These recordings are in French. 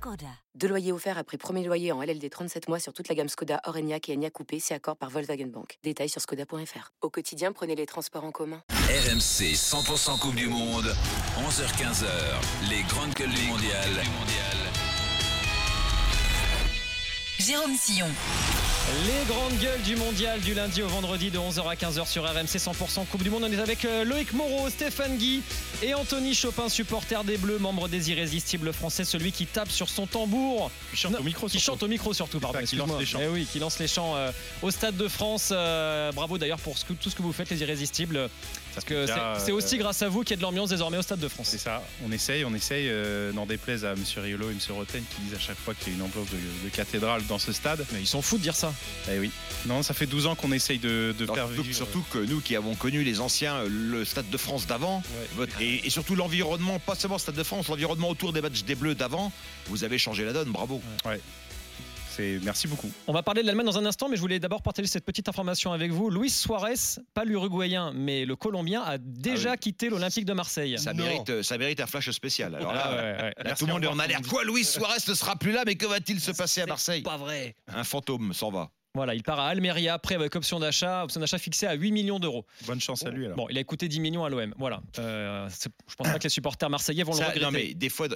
Skoda. 2 loyers offerts après premier loyer en LLD 37 mois sur toute la gamme Skoda, Orenia et Enyaq coupé, c'est accord par Volkswagen Bank. Détails sur skoda.fr. Au quotidien, prenez les transports en commun. RMC 100% Coupe du Monde, 11h-15h, les grandes queues mondiales. Jérôme Sillon. Les grandes gueules du mondial du lundi au vendredi de 11h à 15h sur RMC 100% Coupe du Monde. On est avec Loïc Moreau, Stéphane Guy et Anthony Chopin, supporter des Bleus, membre des Irrésistibles français, celui qui tape sur son tambour. Qui chante au micro surtout, pardon. Qui lance les chants. Au Stade de France. Bravo d'ailleurs pour tout ce que vous faites, les Irrésistibles. Parce que c'est aussi grâce à vous qu'il y a de l'ambiance désormais au Stade de France. C'est ça, on essaye, n'en déplaise à M. Riolo et M. Roten qui disent à chaque fois qu'il y a une ambiance de cathédrale dans ce stade. Mais ils s'en foutent de dire ça. Eh oui. Non, ça fait 12 ans qu'on essaye de faire vivre. Surtout que nous qui avons connu les anciens, le Stade de France d'avant, ouais. et surtout l'environnement, pas seulement le Stade de France, l'environnement autour des matchs des Bleus d'avant, vous avez changé la donne, bravo. Ouais. Merci beaucoup. On va parler de l'Allemagne dans un instant, mais je voulais d'abord partager cette petite information avec vous. Luis Suarez, pas l'Uruguayen, mais le Colombien, a déjà quitté l'Olympique de Marseille. Ça mérite un flash spécial. Alors là, là tout le monde est en alerte. Quoi, Luis Suarez ne sera plus là, mais que va-t-il se passer à Marseille ? Pas vrai. Un fantôme s'en va. Voilà, il part à Almeria après avec option d'achat fixée à 8 millions d'euros. Bonne chance à lui alors. Bon, il a coûté 10 millions à l'OM, voilà. Je pense pas que les supporters marseillais vont le regretter. Non mais des fois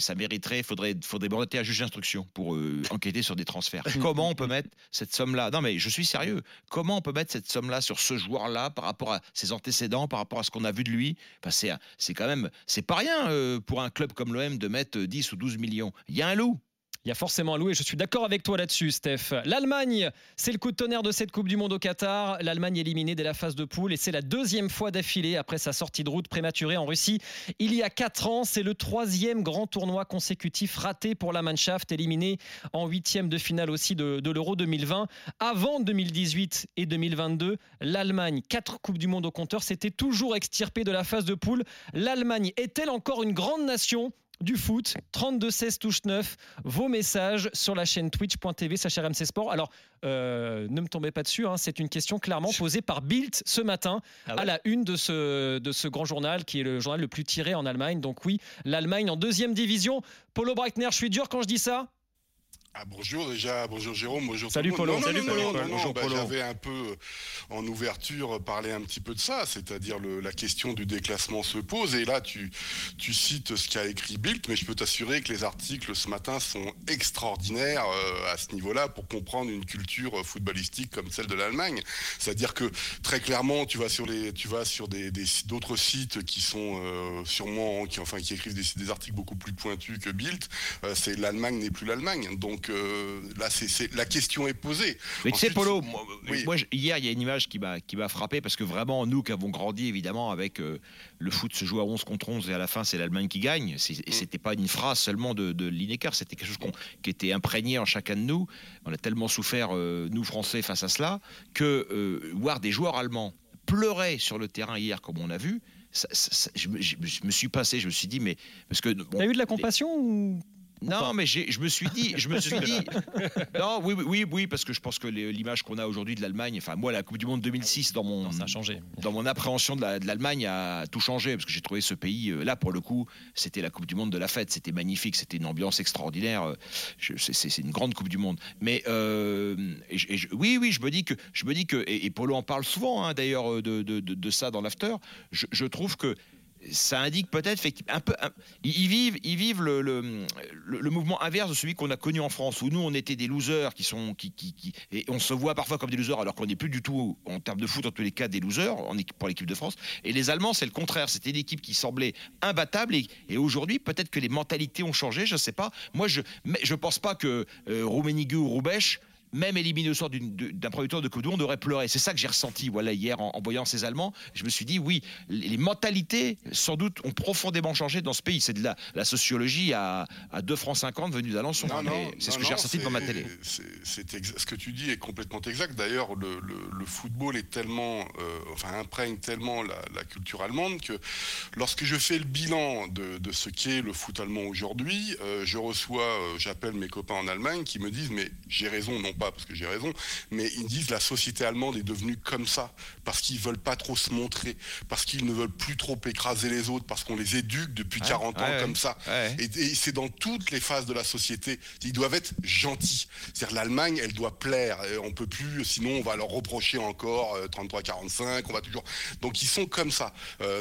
ça mériterait, il faudrait demander à un juge d'instruction pour enquêter sur des transferts. Comment on peut mettre cette somme-là ? Non mais je suis sérieux. Comment on peut mettre cette somme-là sur ce joueur-là par rapport à ses antécédents, par rapport à ce qu'on a vu de lui ? Enfin, c'est quand même, c'est pas rien pour un club comme l'OM de mettre 10 ou 12 millions. Il y a un loup. Il y a forcément un loup et je suis d'accord avec toi là-dessus, Steph. L'Allemagne, c'est le coup de tonnerre de cette Coupe du Monde au Qatar. L'Allemagne éliminée dès la phase de poule et c'est la 2e fois d'affilée après sa sortie de route prématurée en Russie. Il y a 4 ans, c'est le 3e grand tournoi consécutif raté pour la Mannschaft, éliminée en 8e de finale aussi de l'Euro 2020. Avant 2018 et 2022, l'Allemagne, 4 Coupes du Monde au compteur, s'était toujours extirpée de la phase de poule. L'Allemagne est-elle encore une grande nation ? Du foot, 32-16-9, vos messages sur la chaîne twitch.tv/RMC Sport. Alors, ne me tombez pas dessus, hein, c'est une question clairement posée par Bild ce matin à la une de ce grand journal qui est le journal le plus tiré en Allemagne. Donc oui, l'Allemagne en 2e division. Polo Breitner, je suis dur quand je dis ça ? Ah, bonjour déjà, bonjour Jérôme, bonjour salut Polo. Salut Polo. J'avais un peu en ouverture parlé un petit peu de ça, c'est-à-dire la question du déclassement se pose et là tu cites ce qu'a écrit Bild, mais je peux t'assurer que les articles ce matin sont extraordinaires à ce niveau-là pour comprendre une culture footballistique comme celle de l'Allemagne. C'est-à-dire que très clairement tu vas sur d'autres sites qui sont sûrement qui écrivent des articles beaucoup plus pointus que Bild. C'est l'Allemagne n'est plus l'Allemagne. Donc là, la question est posée. Mais ensuite, tu sais, Polo, moi, hier, il y a une image qui m'a frappé parce que vraiment, nous qui avons grandi, évidemment, avec le foot se joue à 11 contre 11 et à la fin, c'est l'Allemagne qui gagne. Et c'était pas une phrase seulement de Lineker, c'était quelque chose qui était imprégné en chacun de nous. On a tellement souffert, nous, Français, face à cela, que voir des joueurs allemands pleurer sur le terrain hier, comme on a vu, je me suis passé, je me suis dit, mais... parce que t'as eu de la compassion ou... Non, mais je me suis dit, non, oui, parce que je pense que l'image qu'on a aujourd'hui de l'Allemagne, enfin moi, la Coupe du Monde 2006, ça a changé. Dans mon appréhension de l'Allemagne, a tout changé parce que j'ai trouvé ce pays là pour le coup, c'était la Coupe du Monde de la fête, c'était magnifique, c'était une ambiance extraordinaire. C'est une grande Coupe du Monde. Mais oui, je me dis que, et Polo en parle souvent, hein, d'ailleurs de ça dans l'after. Je trouve que ça indique peut-être effectivement un peu. Ils vivent le mouvement inverse de celui qu'on a connu en France, où nous on était des losers qui et on se voit parfois comme des losers alors qu'on n'est plus du tout en termes de foot en tous les cas des losers pour l'équipe de France. Et les Allemands c'est le contraire, c'était une équipe qui semblait imbattable et aujourd'hui peut-être que les mentalités ont changé, je ne sais pas. Moi je pense pas que Rummenigge ou Roubaix même éliminé au sort d'un premier tour de Coupe du Monde, aurait pleuré. C'est ça que j'ai ressenti hier en voyant ces Allemands. Je me suis dit, oui, les mentalités, sans doute, ont profondément changé dans ce pays. C'est de la sociologie à 2,50 francs venue d'Alençon. C'est ce que j'ai ressenti devant ma télé. Ce que tu dis est complètement exact. D'ailleurs, le football est tellement, imprègne tellement la culture allemande que lorsque je fais le bilan de ce qu'est le foot allemand aujourd'hui, j'appelle mes copains en Allemagne qui me disent, mais j'ai raison, non pas parce que j'ai raison, mais ils disent la société allemande est devenue comme ça, parce qu'ils ne veulent pas trop se montrer, parce qu'ils ne veulent plus trop écraser les autres, parce qu'on les éduque depuis 40 ans comme ça. Ouais. Et c'est dans toutes les phases de la société. Ils doivent être gentils. C'est-à-dire l'Allemagne, elle doit plaire. On peut plus, sinon on va leur reprocher encore 33-45, on va toujours... Donc ils sont comme ça.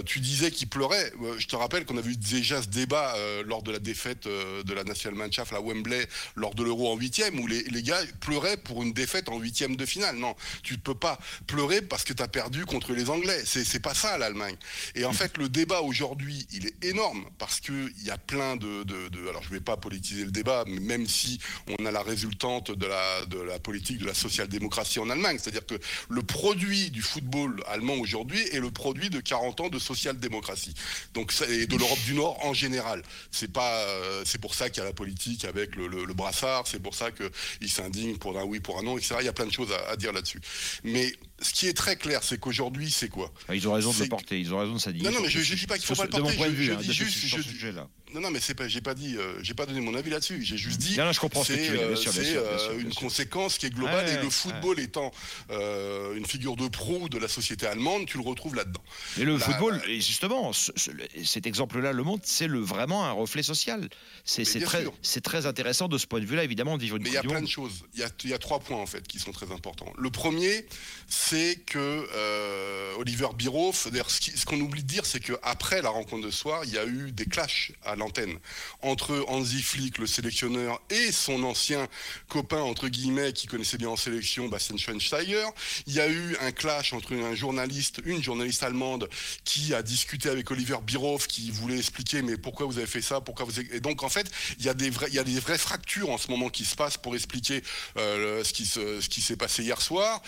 Tu disais qu'ils pleuraient. Je te rappelle qu'on avait eu déjà ce débat lors de la défaite de la Nationalmannschaft à Wembley, lors de l'Euro en 8e, où les gars pleuraient pour une défaite en 8e de finale. Non, tu ne peux pas pleurer parce que tu as perdu contre les Anglais. C'est pas ça l'Allemagne. Et en fait, le débat aujourd'hui, il est énorme parce qu'il y a plein de... Alors, je ne vais pas politiser le débat, mais même si on a la résultante de la politique de la social-démocratie en Allemagne. C'est-à-dire que le produit du football allemand aujourd'hui est le produit de 40 ans de social-démocratie. Donc, et de l'Europe du Nord en général. C'est pour ça qu'il y a la politique avec le brassard, c'est pour ça qu'il s'indigne pour un oui, pour un non, etc. Il y a plein de choses à dire là-dessus. Mais ce qui est très clair, c'est qu'aujourd'hui, c'est quoi ? Ils ont raison de le porter, ils ont raison de s'indigner. Non, mais je ne dis pas qu'il ne faut pas le porter. De mon point de vue, je dis juste... Non, mais j'ai pas donné mon avis là-dessus. J'ai juste dit, je comprends c'est une conséquence qui est globale et le football étant une figure de proue de la société allemande, tu le retrouves là-dedans. Et le football, justement, cet exemple-là le montre, c'est vraiment un reflet social. C'est très intéressant de ce point de vue-là, évidemment, de vivre une Coupe du Monde. Mais il y a plein de choses. Il y a trois points en fait qui sont très importants. Le premier, c'est que Oliver Bierhoff, ce qu'on oublie de dire, c'est que après la rencontre de ce soir, il y a eu des clashs à l'antenne entre Hansi Flick, le sélectionneur, et son ancien copain entre guillemets qui connaissait bien en sélection, Bastien Schweinsteiger. Il y a eu un clash entre une journaliste allemande qui a discuté avec Oliver Bierhoff, qui voulait expliquer mais pourquoi vous avez fait ça, et donc en fait il y a des vraies fractures en ce moment qui se passent pour expliquer ce qui s'est passé hier soir.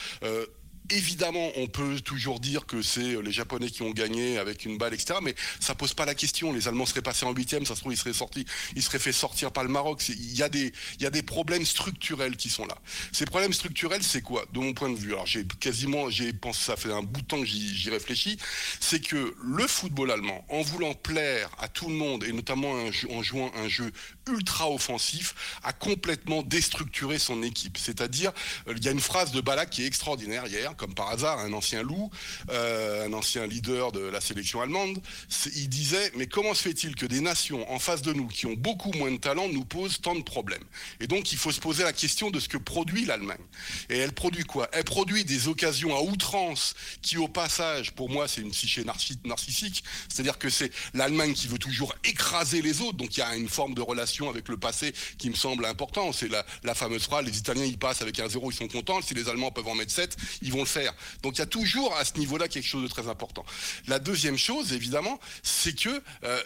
Évidemment, on peut toujours dire que c'est les Japonais qui ont gagné avec une balle, etc. Mais ça pose pas la question. Les Allemands seraient passés en 8e, ça se trouve, ils seraient fait sortir par le Maroc. Il y a des problèmes structurels qui sont là. Ces problèmes structurels, c'est quoi, de mon point de vue ? Alors, j'ai pensé, ça fait un bout de temps que j'y réfléchis. C'est que le football allemand, en voulant plaire à tout le monde, et notamment en jouant un jeu ultra offensif, a complètement déstructuré son équipe. C'est-à-dire, il y a une phrase de Ballack qui est extraordinaire hier, comme par hasard, un ancien loup, un ancien leader de la sélection allemande, il disait « Mais comment se fait-il que des nations en face de nous, qui ont beaucoup moins de talent, nous posent tant de problèmes ?» Et donc, il faut se poser la question de ce que produit l'Allemagne. Et elle produit quoi ? Elle produit des occasions à outrance qui, au passage, pour moi, c'est une psyché narcissique. C'est-à-dire que c'est l'Allemagne qui veut toujours écraser les autres. Donc, il y a une forme de relation avec le passé qui me semble important. C'est la fameuse phrase « Les Italiens, ils passent avec 1-0, ils sont contents. Si les Allemands peuvent en mettre 7, ils vont le faire. » Donc il y a toujours à ce niveau-là quelque chose de très important. La deuxième chose, évidemment, c'est que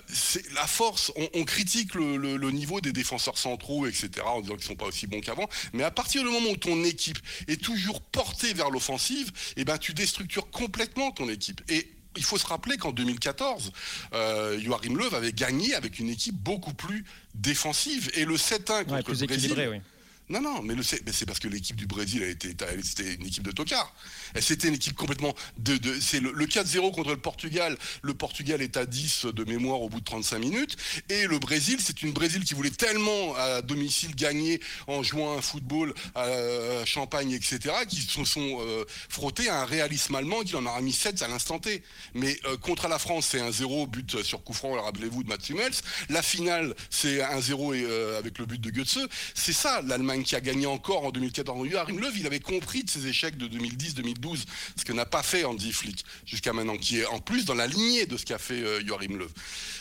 c'est la force. On critique le niveau des défenseurs centraux, etc., en disant qu'ils ne sont pas aussi bons qu'avant. Mais à partir du moment où ton équipe est toujours portée vers l'offensive, tu déstructures complètement ton équipe. Et il faut se rappeler qu'en 2014, Joachim Löw avait gagné avec une équipe beaucoup plus défensive. Et le 7-1 contre le Brésil... Non, mais c'est parce que l'équipe du Brésil c'était une équipe de tocards. C'était une équipe complètement c'est le 4-0 contre le Portugal. Le Portugal est à 10 de mémoire au bout de 35 minutes. Et le Brésil, c'est une Brésil qui voulait tellement à domicile gagner en jouant un football à Champagne, etc., qu'ils se sont frottés à un réalisme allemand qui en a mis 7 à l'instant T. Mais contre la France, c'est 1-0, but sur coup franc, rappelez-vous, de Mats Hummels. La finale, c'est 1-0 avec le but de Götze. C'est ça, l'Allemagne qui a gagné encore en 2014. Joachim Löw, il avait compris de ses échecs de 2010-2012, ce que n'a pas fait Hansi Flick jusqu'à maintenant, qui est en plus dans la lignée de ce qu'a fait Joachim Löw.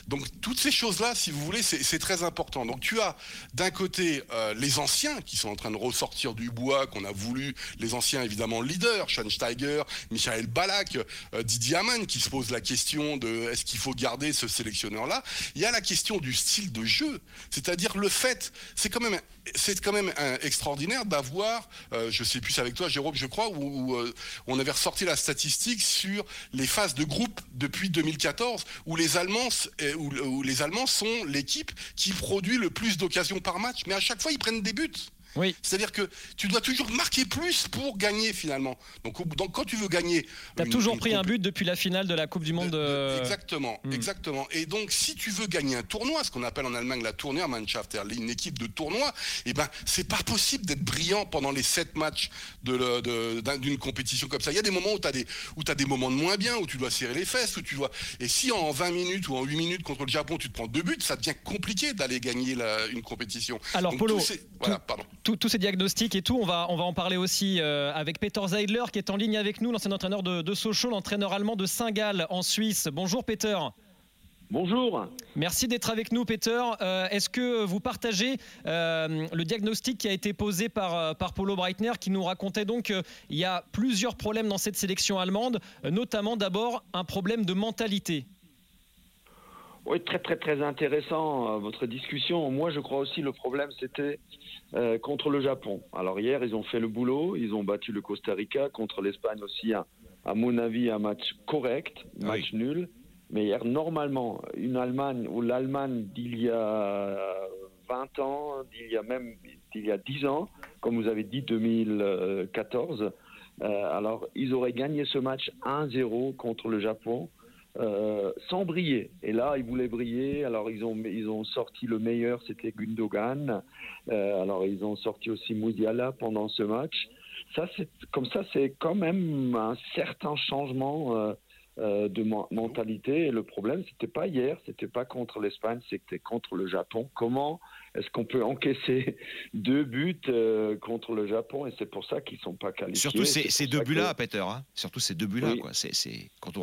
Donc toutes ces choses-là, si vous voulez, c'est très important. Donc tu as d'un côté les anciens qui sont en train de ressortir du bois, qu'on a voulu, les anciens évidemment leaders, Schweinsteiger, Michael Ballack, Didier Hamann, qui se pose la question de est-ce qu'il faut garder ce sélectionneur-là. Il y a la question du style de jeu, c'est-à-dire le fait, c'est quand même un extraordinaire d'avoir, je sais plus avec toi Jérôme je crois, où on avait ressorti la statistique sur les phases de groupe depuis 2014 où les Allemands sont l'équipe qui produit le plus d'occasions par match, mais à chaque fois ils prennent des buts. Oui. C'est-à-dire que tu dois toujours marquer plus pour gagner finalement. Donc quand tu veux gagner... Tu as toujours pris un but depuis la finale de la Coupe du Monde. Exactement. Et donc si tu veux gagner un tournoi, ce qu'on appelle en Allemagne la Turniermannschaft, c'est-à-dire une équipe de tournoi, eh ben, c'est pas possible d'être brillant pendant les 7 matchs d'une compétition comme ça. Il y a des moments où tu as des moments de moins bien, où tu dois serrer les fesses, où tu dois... Et si en 20 minutes ou en 8 minutes contre le Japon, tu te prends 2 buts, ça devient compliqué d'aller gagner une compétition. Alors donc, Polo... Tous ces diagnostics et tout, on va en parler aussi avec Peter Zeidler qui est en ligne avec nous, l'ancien entraîneur de Sochaux, l'entraîneur allemand de Saint-Gall en Suisse. Bonjour Peter. Bonjour. Merci d'être avec nous Peter. Est-ce que vous partagez le diagnostic qui a été posé par Polo Breitner qui nous racontait donc qu'il y a plusieurs problèmes dans cette sélection allemande, notamment d'abord un problème de mentalité? Oui, très très très intéressant votre discussion. Moi je crois aussi le problème c'était... contre le Japon. Alors hier, ils ont fait le boulot, ils ont battu le Costa Rica, contre l'Espagne aussi, à mon avis, un match correct, match nul. Mais hier, normalement, l'Allemagne d'il y a 20 ans, d'il y a 10 ans, comme vous avez dit, 2014, alors ils auraient gagné ce match 1-0 contre le Japon, sans briller. Et là, ils voulaient briller. Alors, ils ont sorti le meilleur, c'était Gundogan. Alors, ils ont sorti aussi Musiala pendant ce match. C'est quand même un certain changement de mentalité. Et le problème, c'était pas hier, c'était pas contre l'Espagne, c'était contre le Japon. Comment est-ce qu'on peut encaisser 2 buts contre le Japon? Et c'est pour ça qu'ils sont pas qualifiés. Surtout ces 2 buts-là, Peter. Hein, surtout ces 2 buts-là. Oui. Quoi. C'est quand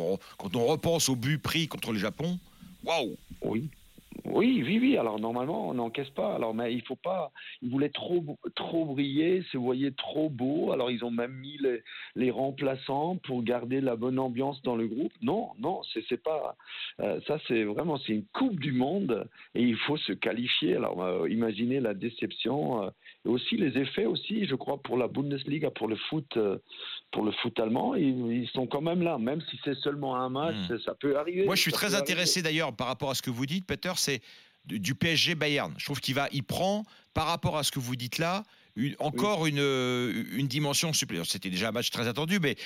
on repense aux buts pris contre le Japon. Waouh. Oui. Alors normalement, on n'encaisse pas. Alors mais il faut pas. Ils voulaient trop briller, se voyaient trop beaux. Alors ils ont même mis les remplaçants pour garder la bonne ambiance dans le groupe. Non, c'est pas. Ça c'est vraiment une coupe du monde et il faut se qualifier. Alors imaginez la déception et aussi les effets aussi. Je crois pour la Bundesliga, pour le foot allemand, ils sont quand même là, même si c'est seulement un match, ça peut arriver. Moi je suis très intéressé d'ailleurs par rapport à ce que vous dites, Peter. C'est du PSG Bayern. Je trouve qu'il prend, par rapport à ce que vous dites là, une dimension supplémentaire. C'était déjà un match très attendu, mais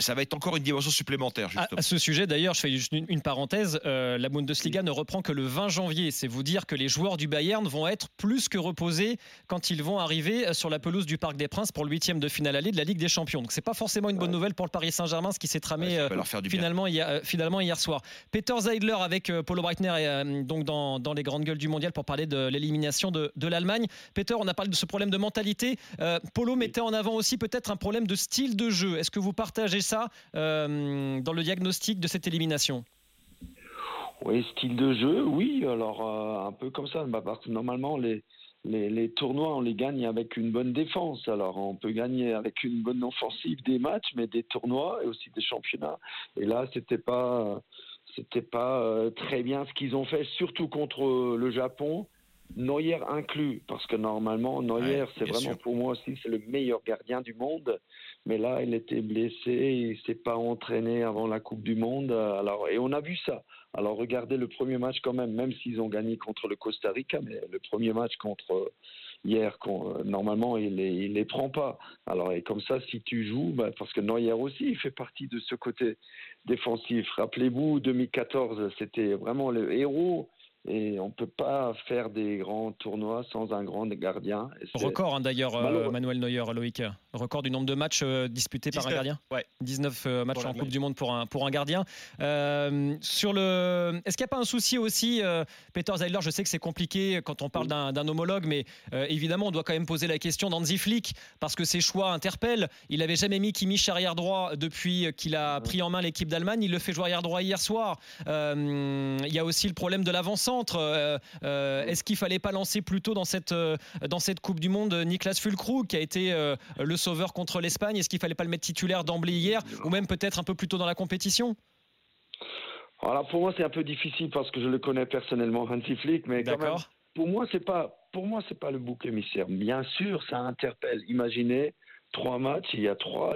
ça va être encore une dimension supplémentaire. À ce sujet, d'ailleurs, je fais juste une parenthèse, la Bundesliga ne reprend que le 20 janvier. C'est vous dire que les joueurs du Bayern vont être plus que reposés quand ils vont arriver sur la pelouse du Parc des Princes pour le 8e de finale aller de la Ligue des Champions. Donc, ce n'est pas forcément une bonne nouvelle pour le Paris Saint-Germain, ce qui s'est tramé finalement hier soir. Peter Zeidler avec Polo Breitner donc dans les grandes gueules du mondial pour parler de l'élimination de l'Allemagne. Peter, on a parlé de ce problème de mentalité. Polo mettait en avant aussi peut-être un problème de style de jeu. Est-ce que vous partagez ça dans le diagnostic de cette élimination ? Oui, style de jeu, oui. Alors, un peu comme ça. Parce que normalement, les tournois, on les gagne avec une bonne défense. Alors, on peut gagner avec une bonne offensive des matchs, mais des tournois et aussi des championnats. Et là, c'était pas très bien ce qu'ils ont fait, surtout contre le Japon. Neuer inclus, parce que normalement Neuer, c'est vraiment sûr. Pour moi aussi c'est le meilleur gardien du monde, mais là il était blessé, il s'est pas entraîné avant la Coupe du Monde, alors, et on a vu ça. Alors regardez le premier match quand même s'ils ont gagné contre le Costa Rica, mais le premier match contre hier, normalement il les prend pas. Alors et comme ça si tu joues, parce que Neuer aussi il fait partie de ce côté défensif. Rappelez-vous 2014, c'était vraiment le héros. Et on ne peut pas faire des grands tournois sans un grand gardien. Record d'ailleurs, Manuel Neuer, Loïc. Record du nombre de matchs disputés par un gardien. 19 matchs en Coupe du Monde pour un gardien. Est-ce qu'il n'y a pas un souci aussi, Peter Zeidler, je sais que c'est compliqué quand on parle d'un homologue, mais évidemment on doit quand même poser la question d'Hansi Flick, parce que ses choix interpellent. Il n'avait jamais mis Kimmich arrière droit depuis qu'il a pris en main l'équipe d'Allemagne. Il le fait jouer arrière droit hier soir. Il y a aussi le problème de l'avant-centre. Est-ce qu'il ne fallait pas lancer plus tôt dans cette Coupe du Monde Niklas Füllkrug qui a été le sauveur contre l'Espagne? Est-ce qu'il ne fallait pas le mettre titulaire d'emblée hier ou même peut-être un peu plus tôt dans la compétition? Alors pour moi c'est un peu difficile parce que je le connais personnellement, Hansi Flick, mais quand même Pour moi, c'est pas le bouc émissaire. Bien sûr, ça interpelle. Imaginez 3 matchs, il y a 3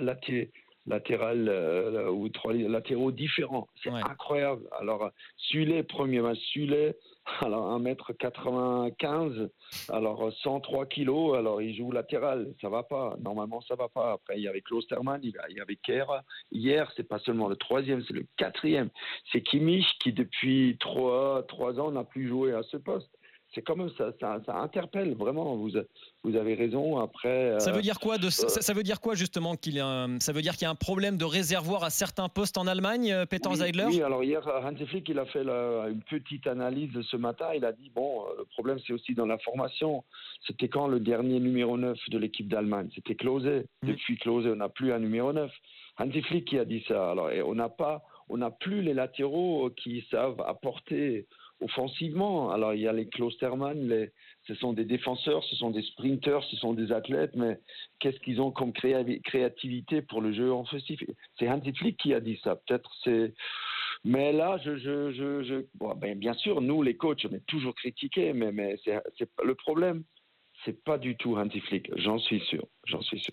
latéraux différents. C'est incroyable. Alors, Sulé, premier match, Sulé, alors 1m95, alors 103 kilos, alors il joue latéral, ça va pas. Normalement, ça va pas. Après, il y avait Klostermann, il y avait Kerr. Hier, c'est pas seulement le 3e, c'est le 4e. C'est Kimmich qui, depuis 3 ans, n'a plus joué à ce poste. C'est quand même ça interpelle vraiment. Vous avez raison. Après, ça veut dire quoi ça veut dire quoi justement ça veut dire qu'il y a un problème de réservoir à certains postes en Allemagne, Peter Zeidler. Oui, alors hier Hansi Flick il a fait une petite analyse ce matin. Il a dit le problème c'est aussi dans la formation. C'était quand le dernier numéro 9 de l'équipe d'Allemagne, c'était Closé. Depuis Closé, on n'a plus un numéro 9. Hansi Flick qui a dit ça. Alors et on n'a plus les latéraux qui savent apporter offensivement. Alors il y a les Klostermann, ce sont des défenseurs, ce sont des sprinteurs, ce sont des athlètes, mais qu'est-ce qu'ils ont comme créativité pour le jeu offensif? C'est Hansi Flick qui a dit ça, peut-être c'est... Mais là, bien sûr, nous les coachs, on est toujours critiqués, mais c'est le problème. C'est pas du tout Hansi Flick, j'en suis sûr.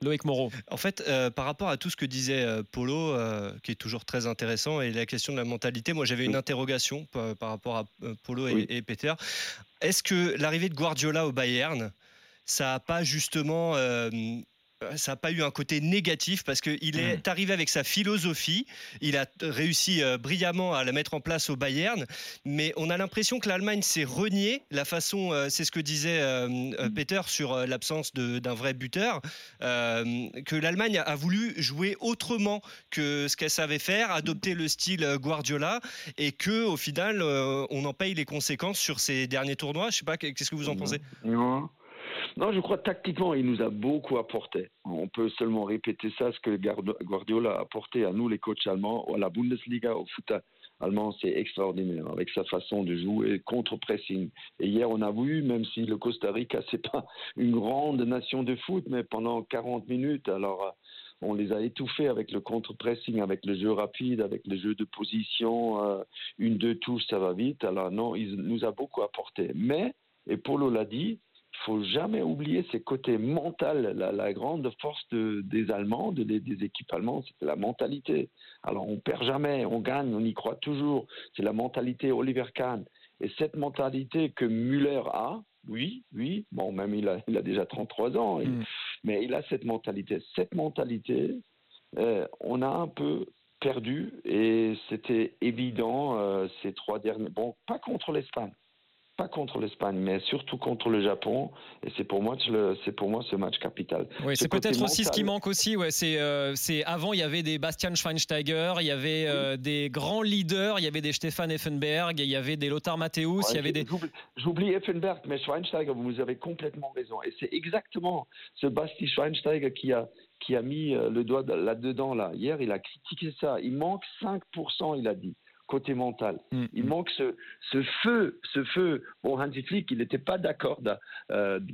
Loïc Moreau. En fait, par rapport à tout ce que disait Polo, qui est toujours très intéressant, et la question de la mentalité, moi j'avais une interrogation par rapport à Polo et Peter. Est-ce que l'arrivée de Guardiola au Bayern, ça n'a pas justement... ça n'a pas eu un côté négatif parce qu'il est arrivé avec sa philosophie, il a réussi brillamment à la mettre en place au Bayern, mais on a l'impression que l'Allemagne s'est reniée, la façon, c'est ce que disait Peter sur l'absence d'un vrai buteur, que l'Allemagne a voulu jouer autrement que ce qu'elle savait faire, adopter le style Guardiola et qu'au final on en paye les conséquences sur ces derniers tournois. Je ne sais pas, qu'est-ce que vous en pensez ? Non, je crois tactiquement, il nous a beaucoup apporté. On peut seulement répéter ça, ce que Guardiola a apporté à nous, les coachs allemands, à la Bundesliga, au foot allemand, c'est extraordinaire, avec sa façon de jouer contre-pressing. Et hier, on a vu, même si le Costa Rica, c'est pas une grande nation de foot, mais pendant 40 minutes, alors on les a étouffés avec le contre-pressing, avec le jeu rapide, avec le jeu de position, 1, 2 touches, ça va vite. Alors non, il nous a beaucoup apporté. Mais, et Polo l'a dit, il ne faut jamais oublier ces côtés mentaux, la grande force des Allemands, des équipes allemandes, c'est la mentalité. Alors on ne perd jamais, on gagne, on y croit toujours. C'est la mentalité Oliver Kahn. Et cette mentalité que Müller a, même il a déjà 33 ans, mais il a cette mentalité. Cette mentalité, on a un peu perdu et c'était évident ces 3 derniers... Bon, pas contre l'Espagne, mais surtout contre le Japon. Et c'est pour moi ce match capital. Oui, c'est peut-être aussi mental. Ce qui manque aussi. Ouais, c'est avant il y avait des Bastien Schweinsteiger, il y avait des grands leaders, il y avait des Stéphane Effenberg, il y avait des Lothar Matthäus, il y avait des. J'oublie Effenberg, mais Schweinsteiger, vous avez complètement raison. Et c'est exactement ce Bastien Schweinsteiger qui a mis le doigt là-dedans là. Hier, il a critiqué ça. Il manque 5%, il a dit. Côté mental. Il manque ce feu. Bon, Hansi Flick, il n'était pas d'accord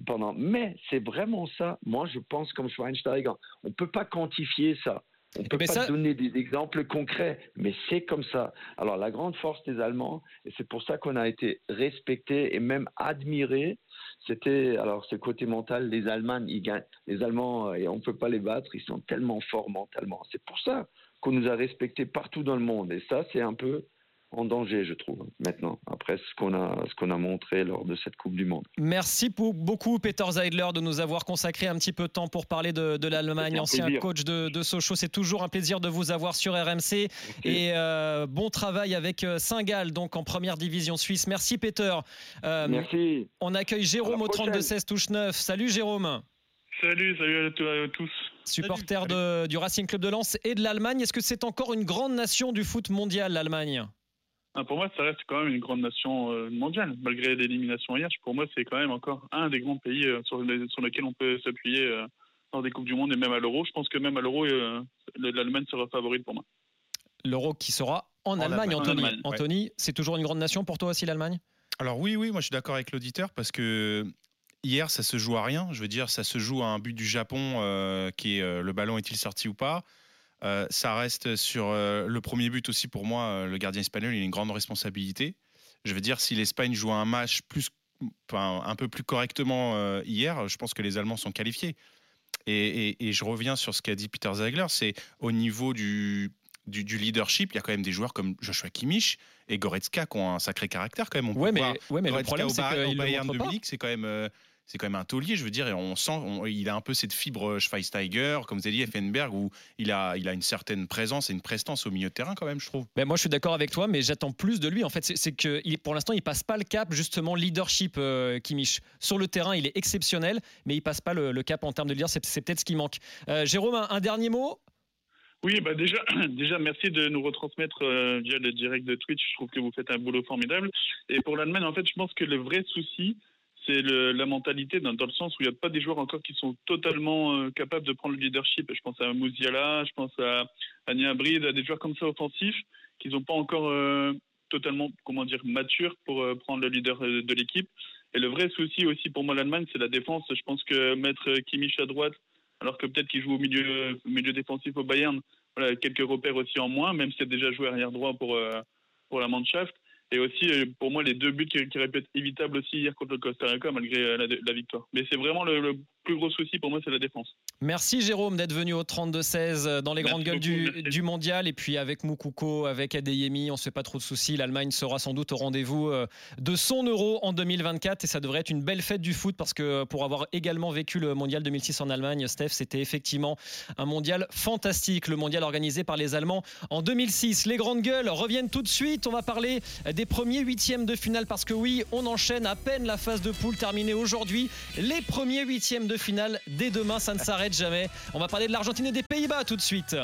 pendant. Mais c'est vraiment ça. Moi, je pense comme Schweinsteiger. On ne peut pas quantifier ça. On ne peut pas donner des exemples concrets. Mais c'est comme ça. Alors, la grande force des Allemands, et c'est pour ça qu'on a été respectés et même admirés, c'était, alors, ce côté mental, les Allemands, ils gagnent. Les Allemands, et on ne peut pas les battre, ils sont tellement forts mentalement. C'est pour ça qu'on nous a respectés partout dans le monde. Et ça, c'est un peu en danger, je trouve, maintenant, après ce qu'on a montré lors de cette Coupe du Monde. Merci beaucoup, Peter Zeidler, de nous avoir consacré un petit peu de temps pour parler de l'Allemagne, ancien coach de Sochaux. C'est toujours un plaisir de vous avoir sur RMC. Et bon travail avec Saint-Gall, donc en première division suisse. Merci, Peter. Merci. On accueille Jérôme au 32-16 touche 9. Salut, Jérôme. Salut à tous. Supporter du Racing Club de Lens et de l'Allemagne. Est-ce que c'est encore une grande nation du foot mondial, l'Allemagne ? Pour moi, ça reste quand même une grande nation mondiale. Malgré l'élimination hier, pour moi, c'est quand même encore un des grands pays sur lesquels on peut s'appuyer dans des Coupes du Monde et même à l'Euro. Je pense que même à l'Euro, l'Allemagne sera favorite pour moi. L'Euro qui sera en Allemagne, Anthony. Anthony, c'est toujours une grande nation pour toi aussi, l'Allemagne ? Alors oui, moi je suis d'accord avec l'auditeur parce que... Hier, ça se joue à rien. Je veux dire, ça se joue à un but du Japon qui est le ballon est-il sorti ou pas. Ça reste sur le premier but aussi pour moi. Le gardien espagnol, il a une grande responsabilité. Je veux dire, si l'Espagne joue un match plus un peu plus correctement hier, je pense que les Allemands sont qualifiés. Et je reviens sur ce qu'a dit Peter Zeidler, c'est au niveau du leadership, il y a quand même des joueurs comme Joshua Kimmich et Goretzka qui ont un sacré caractère quand même. Mais le problème c'est qu'au Bayern de Munich, c'est quand même un taulier, je veux dire, et on sent il a un peu cette fibre Schweinsteiger, comme vous avez dit, Effenberg, où il a une certaine présence et une prestance au milieu de terrain quand même, je trouve. Ben moi je suis d'accord avec toi, mais j'attends plus de lui en fait. C'est que pour l'instant il passe pas le cap justement leadership Kimmich. Sur le terrain il est exceptionnel, mais il passe pas le cap en termes de leadership. C'est peut-être ce qui manque. Jérôme, un dernier mot. Oui, bah déjà, merci de nous retransmettre via le direct de Twitch. Je trouve que vous faites un boulot formidable. Et pour l'Allemagne, en fait, je pense que le vrai souci, c'est la mentalité, dans le sens où il n'y a pas des joueurs encore qui sont totalement capables de prendre le leadership. Je pense à Mouziala, je pense à Niabrid, à des joueurs comme ça offensifs qui n'ont pas encore totalement, matures pour prendre le leader de l'équipe. Et le vrai souci aussi pour moi l'Allemagne, c'est la défense. Je pense que mettre Kimmich à droite, alors que peut-être qu'il joue au milieu défensif au Bayern, voilà, quelques repères aussi en moins, même s'il a déjà joué arrière droit pour la Mannschaft. Et aussi, pour moi, les deux buts qui répètent évitables aussi hier contre le Costa Rica, malgré la victoire. Mais c'est vraiment le plus gros souci, pour moi, c'est la défense. Merci Jérôme d'être venu au 32-16 dans les grandes gueules du mondial. Et puis avec Moukouko, avec Adeyemi, on ne se fait pas trop de soucis. L'Allemagne sera sans doute au rendez-vous de son Euro en 2024. Et ça devrait être une belle fête du foot, parce que pour avoir également vécu le mondial 2006 en Allemagne, Steph, c'était effectivement un mondial fantastique. Le mondial organisé par les Allemands en 2006. Les grandes gueules reviennent tout de suite. On va parler des premiers huitièmes de finale, parce que oui, on enchaîne à peine la phase de poule terminée aujourd'hui. Les premiers huitièmes de finale dès demain, ça ne s'arrête jamais. On va parler de l'Argentine et des Pays-Bas tout de suite.